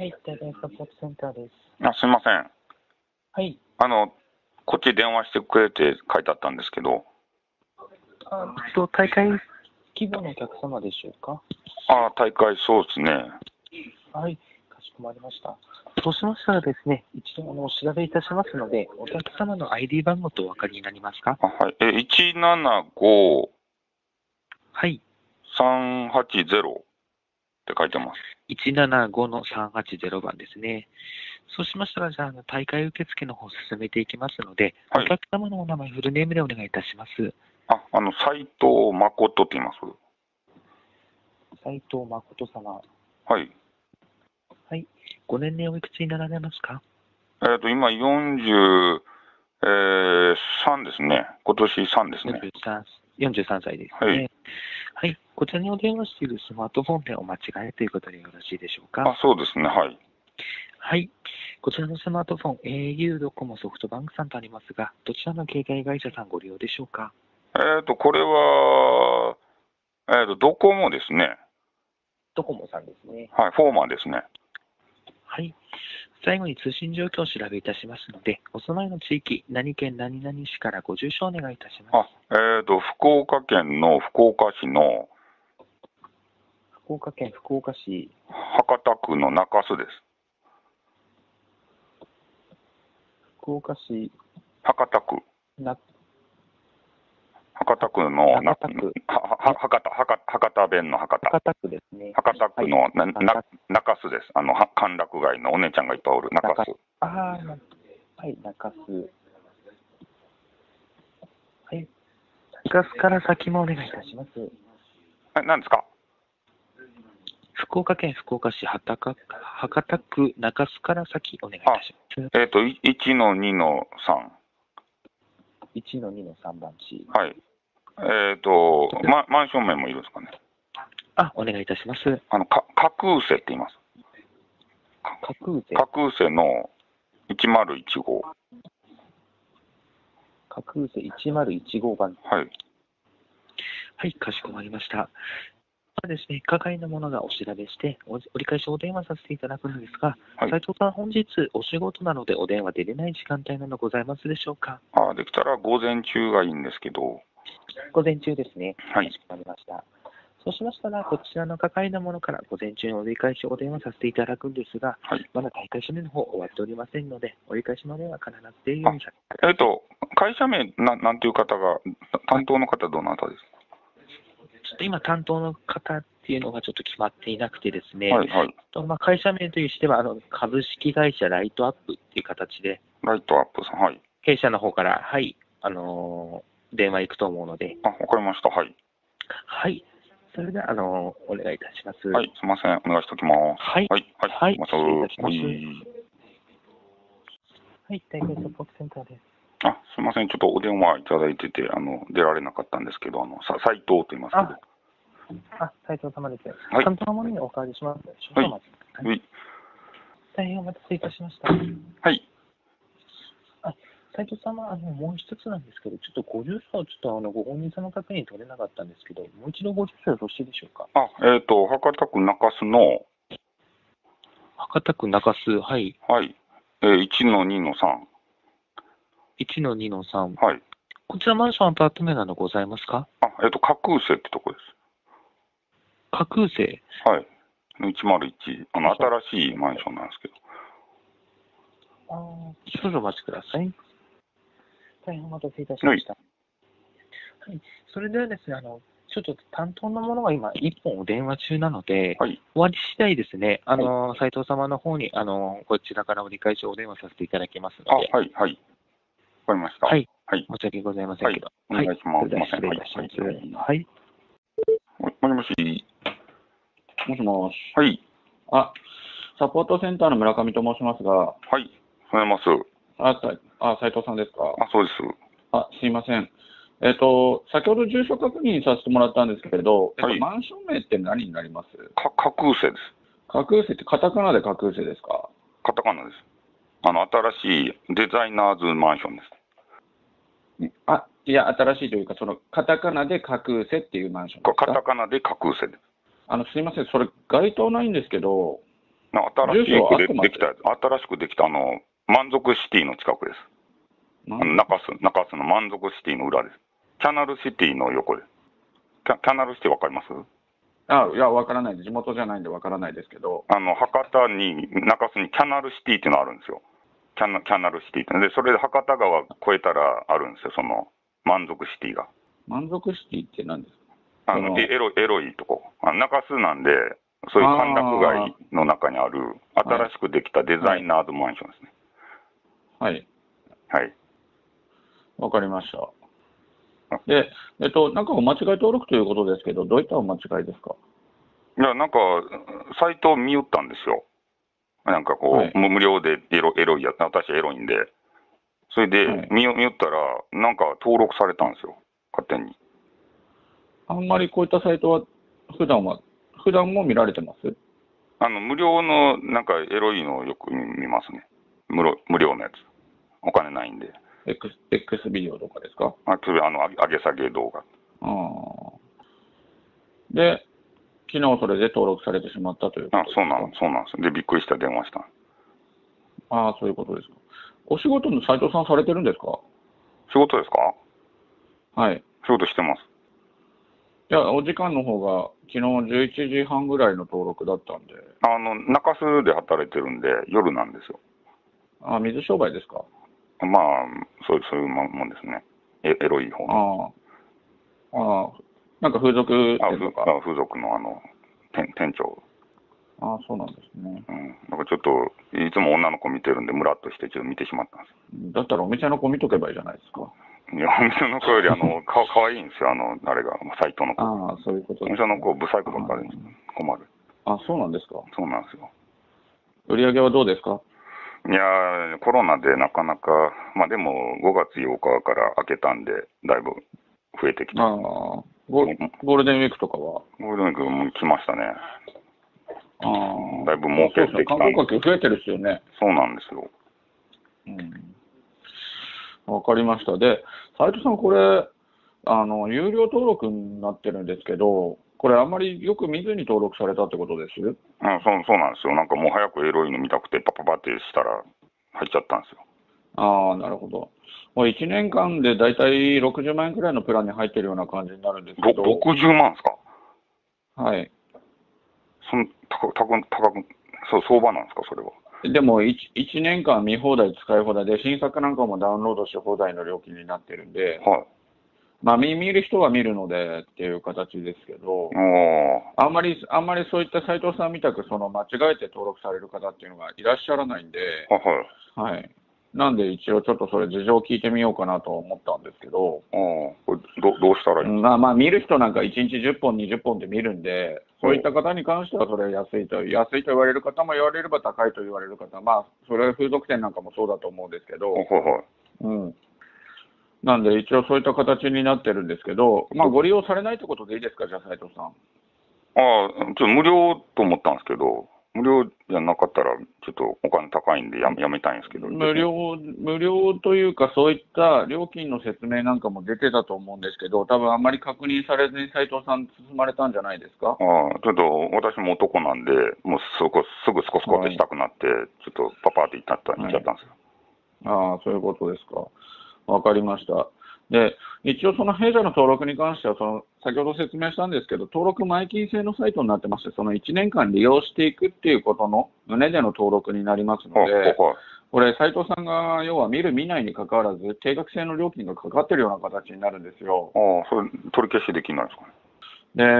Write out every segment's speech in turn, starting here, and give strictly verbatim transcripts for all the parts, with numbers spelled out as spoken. はい、大連サポートセンターです。あ、すみません。はい。あの、こっち電話してくれって書いてあったんですけど。あ、そう、大会規模のお客様でしょうか。あ、大会、そうですね。はい、かしこまりました。そうしましたらですね、一度あのお調べいたしますので、お客様の アイディー 番号とお分かりになりますか。あ、はい。え、いちななご。はい。さんはちゼロって書いてます。いちななごのさんはちゼロ番ですね。そうしましたら、じゃあ大会受付の方を進めていきますので、はい、お客様のお名前、フルネームでお願いいたします。あ、あの斉藤誠って言います。斉藤誠様。はい。はい。ご年齢おいくつになられますか。えっと今よんじゅうさんですね。今年さんですね。よんじゅうさんさいですね。はいはい、こちらにお電話しているスマートフォンでお間違えということでよろしいでしょうか。あ、そうですね、はい。はい、こちらのスマートフォン、au ドコモソフトバンクさんとありますが、どちらの携帯会社さんご利用でしょうか。えっと、これは、えっと、ドコモですね。ドコモさんですね。はい、フォーマーですね。はい。最後に通信状況を調べいたしますので、お住まいの地域、何県何々市からご住所をお願いいたします。あ、えーと、福岡県の福岡市の福岡県福岡市博多区の中洲です。福岡市博多区な博多区の中区は博多博多弁の博多博多区ですね。博多区のなな中洲です。あの歓楽街のお姉ちゃんがいっぱいおる中洲。ああ、はい中洲。はい中洲から先もお願いいたします。はい、何ですか。福岡県福岡市博多博多区中洲から先お願いいたします。えっと一の二の三。一の二の三番地。はい。えっと、マンション名もいるんですかね。あ、お願いいたします。あの、か、架空瀬って言います。架空瀬。架空瀬のいちまるいちごう。架空瀬いちまるいちごうばん。はい。はい、かしこまりました。ですね、係の者がお調べして折り返しお電話させていただくのですが、はい、斉藤さん、本日お仕事なのでお電話出れない時間帯などございますでしょうか。あ、できたら午前中がいいんですけど。午前中ですね。はい、かしこまりました。そうしましたらこちらの係の者から午前中に折り返しお電話させていただくんですが、はい、まだ大会初年の方終わっておりませんので、折り返しまでは必ず出るようにさせていただきます。えっと会社名 な, なんていう方が担当の方どなたですか。ちょっと今、担当の方っていうのがちょっと決まっていなくてですね、はいはい、とまあ会社名としてはあの株式会社ライトアップっていう形で、ライトアップさん、はい、弊社の方から、はい、あのー、電話行くと思うので、あ、わかりました、はい、はい、それではあのー、お願いいたします。はい、すみません、お願いしておきます。はい、はい、はい、失礼いたします。はい、大会サポートセンターです。あ、すみません、ちょっとお電話いただいてて、あの出られなかったんですけど、あのさ斉藤と言いますけど。あ, あ、斉藤様です。はい。担当の者にお代わりします。はい。はい、大変お待たせいたしました。はい。あ、斉藤様、あのもう一つなんですけど、ちょっとご住所をちょっとあのご本人様確認取れなかったんですけど、もう一度ご住所よろしいでしょうか。あ、えっ、ー、と博多区中洲の。博多区中洲、はい。はい。えー、いちのにのさん。いちのにのさん、はい、こちらマンションアパート名などございますか。あ、えっと、架空瀬ってとこです。架空瀬、はい、いちまるいち、あの新しいマンションなんですけど。ああ、少々お待ちください。大変お待たせいたしました。はい、はい、それではですね、あのちょっと担当の者が今、いっぽんお電話中なので、はい、終わり次第ですね、あの、はい、斉藤様の方にあのこちらから折り返しお電話させていただきますので。あ、はい、はい、わかりました。はい。はい。申し訳ございませんけど。はい。お願いします。失礼いたします。はい。もしもし。もしもし。はい。あ、サポートセンターの村上と申しますが。はい。おはようございます。あ、斉藤さんですか。あ、そうです。あ、すいません。えっと、先ほど住所確認させてもらったんですけれど、マンション名って何になります？か、架空瀬です。架空瀬ってカタカナで架空瀬ですか？カタカナです。あの、新しいデザイナーズマンションです。あ、いや、新しいというか、そのカタカナで架空瀬っていうマンションですか。カタカナで架空瀬です。あの、すみません、それ、該当ないんですけど、な新しく で, できた、新しくできたあの満足シティの近くです。中洲、中洲の満足シティの裏です。キャナルシティの横です。キ ャ, キャナルシティわかります？あ、いや、わからないです。地元じゃないんでわからないですけど。あの、博多に、中洲にキャナルシティっていうのがあるんですよ。キャナ、キャナルシティって。で、それで博多川越えたらあるんですよ、その、満足シティが。満足シティって何ですか？あの、エロ、エロいとこ。あの中洲なんで、そういう歓楽街の中にある、新しくできたデザイナーズマンションですね。はい。はい。わかりました。で、えっと、なんかお間違い登録ということですけど、どういったお間違いですか？いや、なんか、サイトを見よったんですよ。なんかこう、はい、無料でエロ、エロいやつ、私エロいんで。それで見よ、はい、見よったら、なんか登録されたんですよ、勝手に。あんまりこういったサイトは、普段は、普段も見られてます？あの、無料の、なんかエロいのをよく見ますね。無料、無料のやつ。お金ないんで。X, X ビデオとかですか？あ、それ、あの、上げ下げ動画。ああ。で、昨日それで登録されてしまったということですか？あ、そうなん、そうなんです。で、びっくりした、電話した。ああ、そういうことですか。お仕事の斉藤さんされてるんですか？仕事ですか？はい。仕事してます。いや、お時間の方が、昨日じゅういちじはんぐらいの登録だったんで。あの、中洲で働いてるんで、夜なんですよ。あ、水商売ですか？まあ、そういう、そういうもんですね。エ, エロい方の。ああ。なんか風俗とか。あ、風俗のあの、店、店長。ああ、そうなんですね。うん。なんかちょっと、いつも女の子見てるんで、ムラっとして、ちょっと見てしまったんです。だったらお店の子見とけばいいじゃないですか。いや、お店の子より、あの、か, かわいいんですよ。あの、誰が、サイトの子。ああ、そういうことです、ね。お店の子、ブサイクばっかり困る。あ、そうなんですか。そうなんですよ。売り上げはどうですか？いや、コロナでなかなか、まあでもごがつようかから開けたんで、だいぶ増えてきた。あー、ゴールデンウィークとかはゴールデンウィークも来ましたね。あ、だいぶ儲けてきた。観光客増えてるっすよね。そうなんですよ。うん、わかりました。で、斉藤さん、これあの、有料登録になってるんですけど、これ、あんまりよく見ずに登録されたってことです？うん、そう、そうなんですよ。なんかもう早くエロいの見たくて、パパパってしたら入っちゃったんですよ。ああ、なるほど。もういちねんかんで大体ろくじゅうまんえんくらいのプランに入ってるような感じになるんですけど。ろくじゅうまんですか？はい。そん、高く、高く、そう、相場なんですか、それは。でも1、いちねんかん見放題、使い放題で、新作なんかもダウンロードし放題の料金になってるんで。はい。まあ、見る人は見るのでっていう形ですけど、あんまり、あんまりそういった斉藤さんみたくその間違えて登録される方っていうのがいらっしゃらないんで、はいはい、なんで一応ちょっとそれ事情を聞いてみようかなと思ったんですけど、あ、これ ど, どうしたらいいんですか？まあ、まあ見る人なんかいちにちじゅっぽんにじゅっぽんで見るんで、そういった方に関してはそれ安いと、安いと言われる方も言われれば高いと言われる方、まあそれは風俗店なんかもそうだと思うんですけど、はいはい、うん。なんで一応そういった形になってるんですけど、まあ、ご利用されないってことでいいですか？じゃあ斉藤さん。ああ、ちょっと無料と思ったんですけど、無料じゃなかったらちょっとお金高いんでやめ、やめたいんですけど。無料、無料というかそういった料金の説明なんかも出てたと思うんですけど、多分あんまり確認されずに斉藤さん進まれたんじゃないですか？ああ、ちょっと私も男なんで、もうすぐすぐスコスコってしたくなって、はい、ちょっとパパって行っちゃったんですよ。はい、ああ、そういうことですか。わかりました。で、一応その弊社の登録に関してはその、先ほど説明したんですけど、登録前金制のサイトになってまして、そのいちねんかん利用していくっていうことの旨での登録になりますので、はい、これ、斉藤さんが要は見る見ないにかかわらず、定額制の料金がかかってるような形になるんですよ。ああ、それ、取り消しできないですか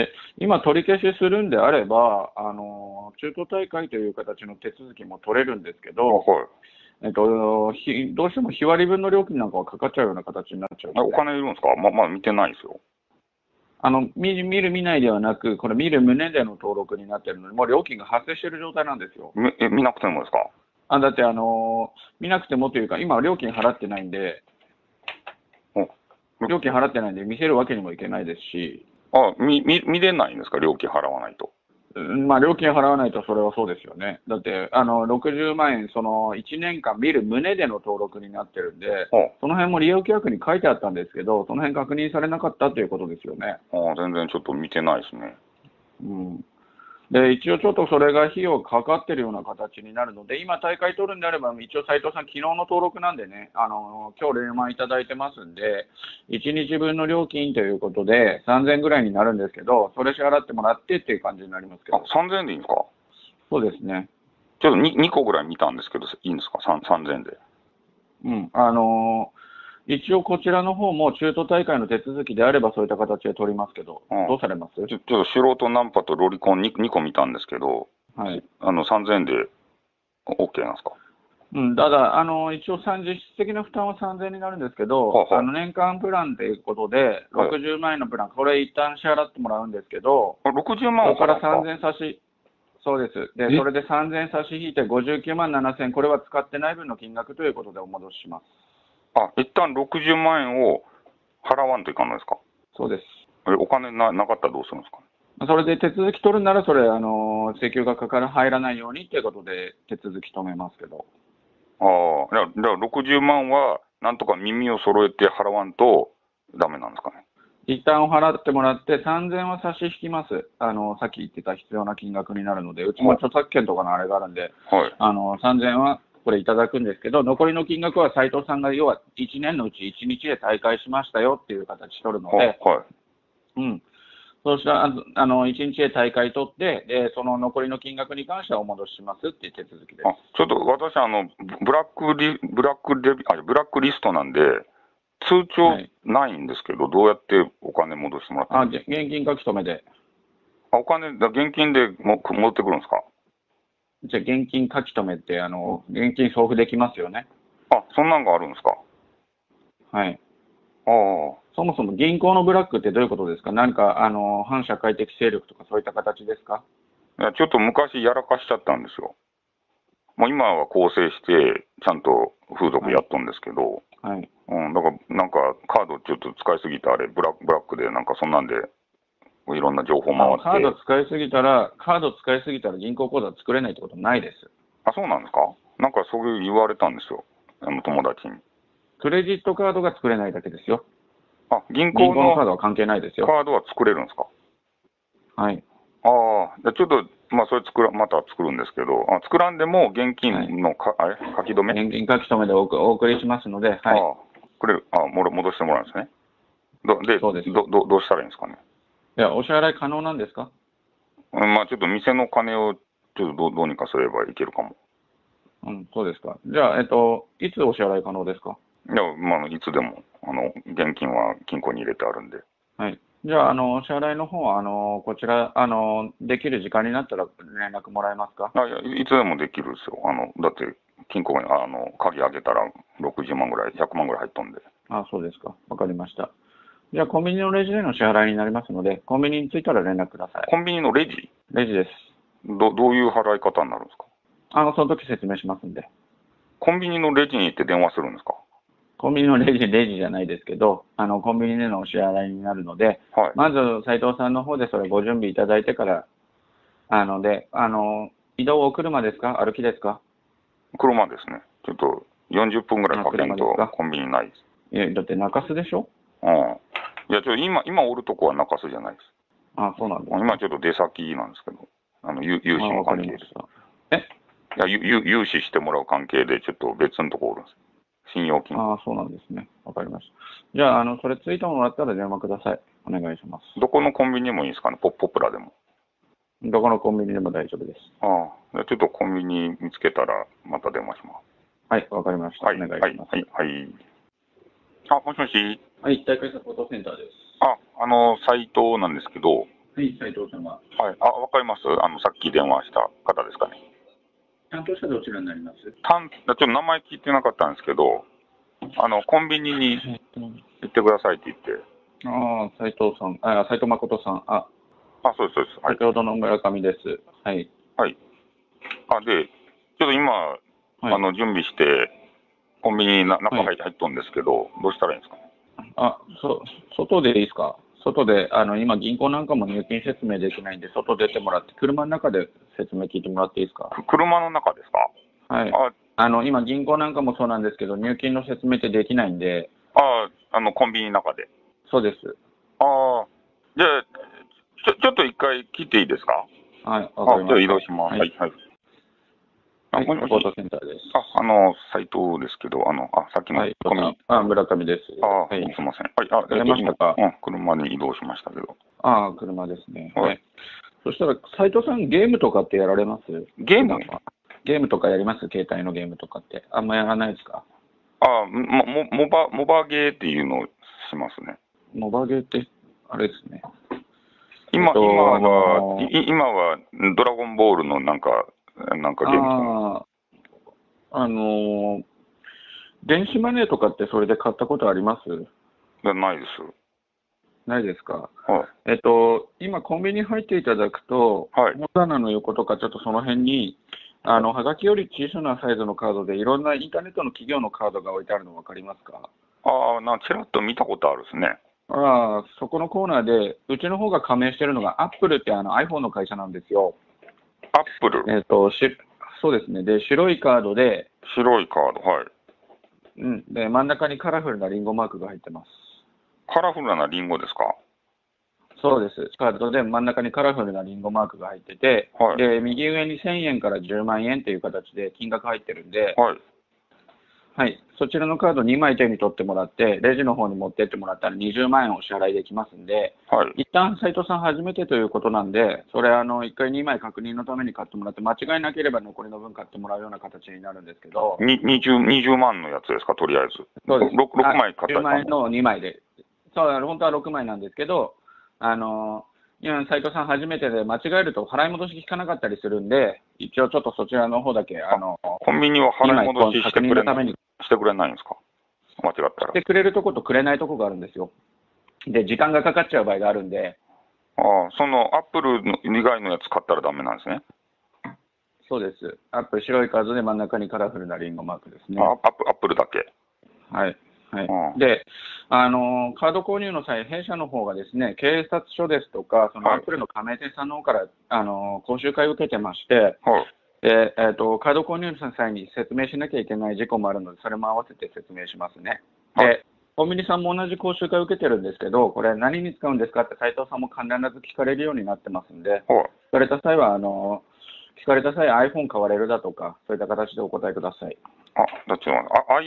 ね。で、今取り消しするんであれば、あの、中途退会という形の手続きも取れるんですけど、はい、えっと、ひどうしても日割り分の料金なんかはかかっちゃうような形になっちゃう、ね。お金いるんですか？ま、まだ見てないですよ。あの、見、見る見ないではなく、これ見る旨での登録になってるので、もう料金が発生している状態なんですよ。え、見なくてもですか？あ、だってあのー、見なくてもというか、今は料金払ってないんで、料金払ってないんで見せるわけにもいけないですし。あ、見、見、見れないんですか？料金払わないと。まあ、料金払わないとそれはそうですよね。だって、あの、ろくじゅうまんえん、その、いちねんかん見る旨での登録になってるんで、その辺も利用規約に書いてあったんですけど、その辺確認されなかったということですよね。ああ、全然ちょっと見てないですね。うん。で一応ちょっとそれが費用かかってるような形になるので、今大会取るんであれば、一応斉藤さん昨日の登録なんでね、あの今日連番いただいてますんで、いちにちぶんの料金ということでさんぜんえんぐらいになるんですけど、それ支払ってもらってっていう感じになりますけど。あ、さんぜんえんでいいんですか？そうですね。ちょっと 2, 2個ぐらい見たんですけど、いいんですか？ さんぜんえんで。うん、あのー、一応こちらの方も中途大会の手続きであればそういった形で取りますけど、うん、どうされます？ちょ、ちょっと素人ナンパとロリコン 2, 2個見たんですけど、はい、あのさんぜんえんで OK なんですか？うん、ただあのー、一応実質的な負担はさんぜんえんになるんですけど、ははあの年間プランということでろくじゅうまんえんのプラン、はい、これ一旦支払ってもらうんですけど、ろくじゅうまんえんからさんぜんえん差し。そうです。でそれでさんぜんえん差し引いてごじゅうきゅうまんななせんえん、これは使ってない分の金額ということでお戻しします。あ、一旦ろくじゅうまんえんを払わんといかんのですか？そうです。え、お金 な, なかったらどうするんですか？それで手続き取るなら、それあの請求がかかる入らないようにということで手続き止めますけど。ああ、だからろくじゅうまんはなんとか耳を揃えて払わんとダメなんですかね？一旦を払ってもらって、さんぜんえんは差し引きます。あの、さっき言ってた必要な金額になるので、うちも著作権とかのあれがあるんで、はい、あの、さんぜんえんはこれいただくんですけど、残りの金額は斉藤さんが要はいちねんのうちいちにちで大会しましたよっていう形取るので、はい、うん。そうしたら、あの、いちにちで大会取って、で、その残りの金額に関してはお戻ししますっていう手続きです。あ、ちょっと私、あの、ブラックリ、ブラックデビ、あ、ブラックリストなんで、通帳ないんですけど、はい、どうやってお金戻してもらって？あ、現金書き留めで。あ、お金だ、現金でも戻ってくるんですか？じゃあ現金書き留めって、あの、現金送付できますよね。あ、そんなんがあるんですか？はい。ああ。そもそも銀行のブラックってどういうことですか？何かあの反社会的勢力とかそういった形ですか？いや、ちょっと昔やらかしちゃったんですよ。もう今は更生してちゃんと風俗やっとんですけど。はい。はい、うん、だからなんかカードちょっと使いすぎたあれブラック、ブラックでなんかそんなんでいろんな情報回って、カード使いすぎたらカード使いすぎたら銀行口座作れないってことないです。あ、そうなんですか？なんかそういう言われたんですよ、あの友達に。クレジットカードが作れないだけですよ。あ、銀行の、銀行のカードは関係ないですよ。カードは作れるんですか？はい。ああ、ちょっとまあそれ作らまた作るんですけど、あ、作らんでも現金のか、はい、あれ書き留め、現金書き留めでお送りしますので、はい。これ、あ、もろ戻してもらうんですね。どでそうです。どどどうしたらいいんですかね？いや、お支払い可能なんですか？うん、まあちょっと店の金をちょっと ど, どうにかすればいけるかも。うん、そうですか。じゃあ、えっと、いつお支払い可能ですか？いや、まあいつでも、あの現金は金庫に入れてあるんで。はい。じゃあ、あのお支払いの方はあのこちら、あのできる時間になったら連絡もらえますか？あ、いや、いつでもできるんですよ。あのだって金庫にあの鍵開けたらろくじゅうまんぐらい、ひゃくまんぐらい入ったんで。あ、そうですか。わかりました。じゃあ、コンビニのレジでの支払いになりますので、コンビニに着いたら連絡ください。コンビニのレジ？レジです。ど、どういう払い方になるんですか？あの、その時説明しますんで。コンビニのレジに行って電話するんですか？コンビニのレジ、レジじゃないですけど、あの、コンビニでのお支払いになるので、はい、まず斉藤さんの方でそれご準備いただいてから、あので、あの、移動を車ですか？歩きですか？車ですね。ちょっとよんじゅっぷんぐらいかけんとコンビニないです。いや、だって中洲でしょ？うん。いや、ちょっと今、今おるとこは中洲じゃないです。あ、そうなんですか。今ちょっと出先なんですけど、あの融資の関係です。え？いや、融資してもらう関係で、ちょっと別のとこおるんです。信用金。ああ、そうなんですね。わかりました。じゃあ、あの、それついてもらったら電話ください。お願いします。どこのコンビニでもいいですかね？ポッポプラでも。どこのコンビニでも大丈夫です。ああ、ちょっとコンビニ見つけたらまた電話します。はい、わかりました。はい、お願いします。はい、はい、はい。あ、もしもし。はい、大会サポートセンターです。あ、あの斉藤なんですけど。はい、斉藤様。はい、あ、わかります。あのさっき電話した方ですかね。担当者どちらになります？担、ちょっと名前聞いてなかったんですけど、あのコンビニに行ってくださいって言って。ああ、斉藤さん、あ、斉藤誠さん、あ。あ、そうです、そうです。先ほどの村上です。はい。はい。あ、で、ちょっと今、はい、あの準備して、コンビニにな中入っとんですけど、はい、どうしたらいいんですか？あ、そ、外でいいですか？外で、あの今、銀行なんかも入金説明できないんで、外出てもらって、車の中で説明聞いてもらっていいですか？車の中ですか？はい。あ、あの今、銀行なんかもそうなんですけど、入金の説明ってできないんで。ああ、あのコンビニの中で。そうです。ああ、じゃあ、ちょ、ちょっと一回聞いていいですか？はい、わかりました。じゃあ移動します。はい、はい。あ、もしもし。報道センターです。あ、あの、斉藤ですけど、あの、あ、さっきのコミュニあ、村上です。あ、すみません。はい、あ、出ましたか。うん、車に移動しましたけど。あ、車ですね。はい。そしたら、斉藤さん、ゲームとかってやられます？ゲーム？ゲームとかやります？携帯のゲームとかって。あんまやらないですか？あ、も、も、モバ、モバゲーっていうのをしますね。モバゲーって、あれですね。今、今は、今は、ドラゴンボールのなんか、なんかゲームかな。あのー、電子マネーとかってそれで買ったことあります？いや、ないです。ないですか。はい、えっと、今、コンビニ入っていただくと、はい、モダナの横とか、ちょっとその辺に、あの、はがきより小さなサイズのカードで、いろんなインターネットの企業のカードが置いてあるの分かりますか？ああ、なんかちらっと見たことあるですね。ああ、そこのコーナーで、うちの方が加盟しているのが、アップルってあの iPhone の会社なんですよ。アップル、えっと、しそうですね。で、白いカードで、白いカード、はい。うん、で、真ん中にカラフルなリンゴマークが入ってます。カラフルなリンゴですか？そうです。カードで真ん中にカラフルなリンゴマークが入ってて、はい、で、右上にせんえんからじゅうまんえんという形で金額入ってるんで、はい。はい、そちらのカードにまい手に取ってもらって、レジの方に持ってってもらったらにじゅうまんえんお支払いできますんで、はい、一旦斉藤さん初めてということなんで、それあのいっかいにまい確認のために買ってもらって、間違いなければ残りの分買ってもらうような形になるんですけど、にじゅうまんのやつですか、とりあえず。そうです。ろくまい買ったらじゅうまんえんのにまいで。そう、本当はろくまいなんですけど、あの今斉藤さん初めてで間違えると払い戻し効かなかったりするんで、一応ちょっとそちらの方だけ、あのコンビニは払い戻ししてくれない。してくれないんですか？間違ったら。してくれるとことくれないとこがあるんですよ。で、時間がかかっちゃう場合があるんで。ああ、そのアップル以外のやつ買ったらダメなんですね。そうです。アップル白い数で真ん中にカラフルなリンゴマークですね。あ、アップ、アップルだけ。はい。はい。ああ、で、あの、カード購入の際、弊社の方がですね、警察署ですとか、そのアップルの加盟店さんの方から、はい、あの、講習会を受けてまして、はい、で、えーと、カード購入の際に説明しなきゃいけない事項もあるので、それも合わせて説明しますね。で、コンビニさんも同じ講習会を受けてるんですけど、これ何に使うんですかって斉藤さんも必ず聞かれるようになってますんで、聞かれた際はあの聞かれた際 iPhone 買われるだとか、そういった形でお答えください。あ、だって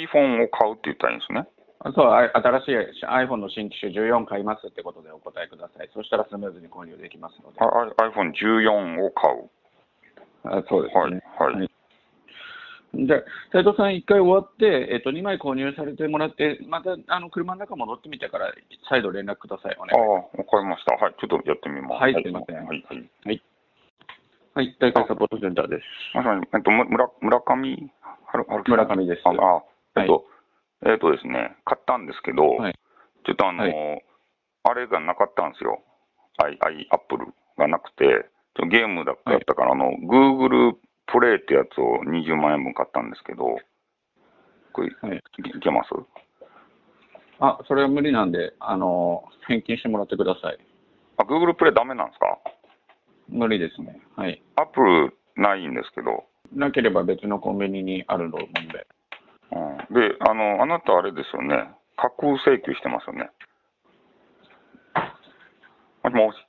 iPhone を買うって言ったらいいんですね。そう、新しい iPhone の新機種じゅうよん買いますってことでお答えください。そしたらスムーズに購入できますので。アイフォンじゅうよん を買う。あ、そうですね。はいはい。じゃあ斉藤さんいっかい終わって、えっと、にまい購入されてもらって、またあの車の中戻ってみてから再度連絡ください。お願いします。あ、わかりました。はい、ちょっとやってみます。はい、すみません。はいはいはい。はい、大会サポートセンターです。もしもし、えっと村村上村上です。あ、えっと、はい、えっとですね、買ったんですけど、はい、ちょっとあの、はい、あれがなかったんですよ。アイアップルがなくて。ゲームだったから、はい、あの、Google プレイってやつをにじゅうまんえんぶん買ったんですけど、これ、はい、いけます？あ、それは無理なんで、あの、返金してもらってください。あ、Google プレイダメなんですか？無理ですね。はい。Apple ないんですけど。なければ別のコンビニにあると思うんで。うん、で、あの、あなたあれですよね、架空請求してますよね。もしもし。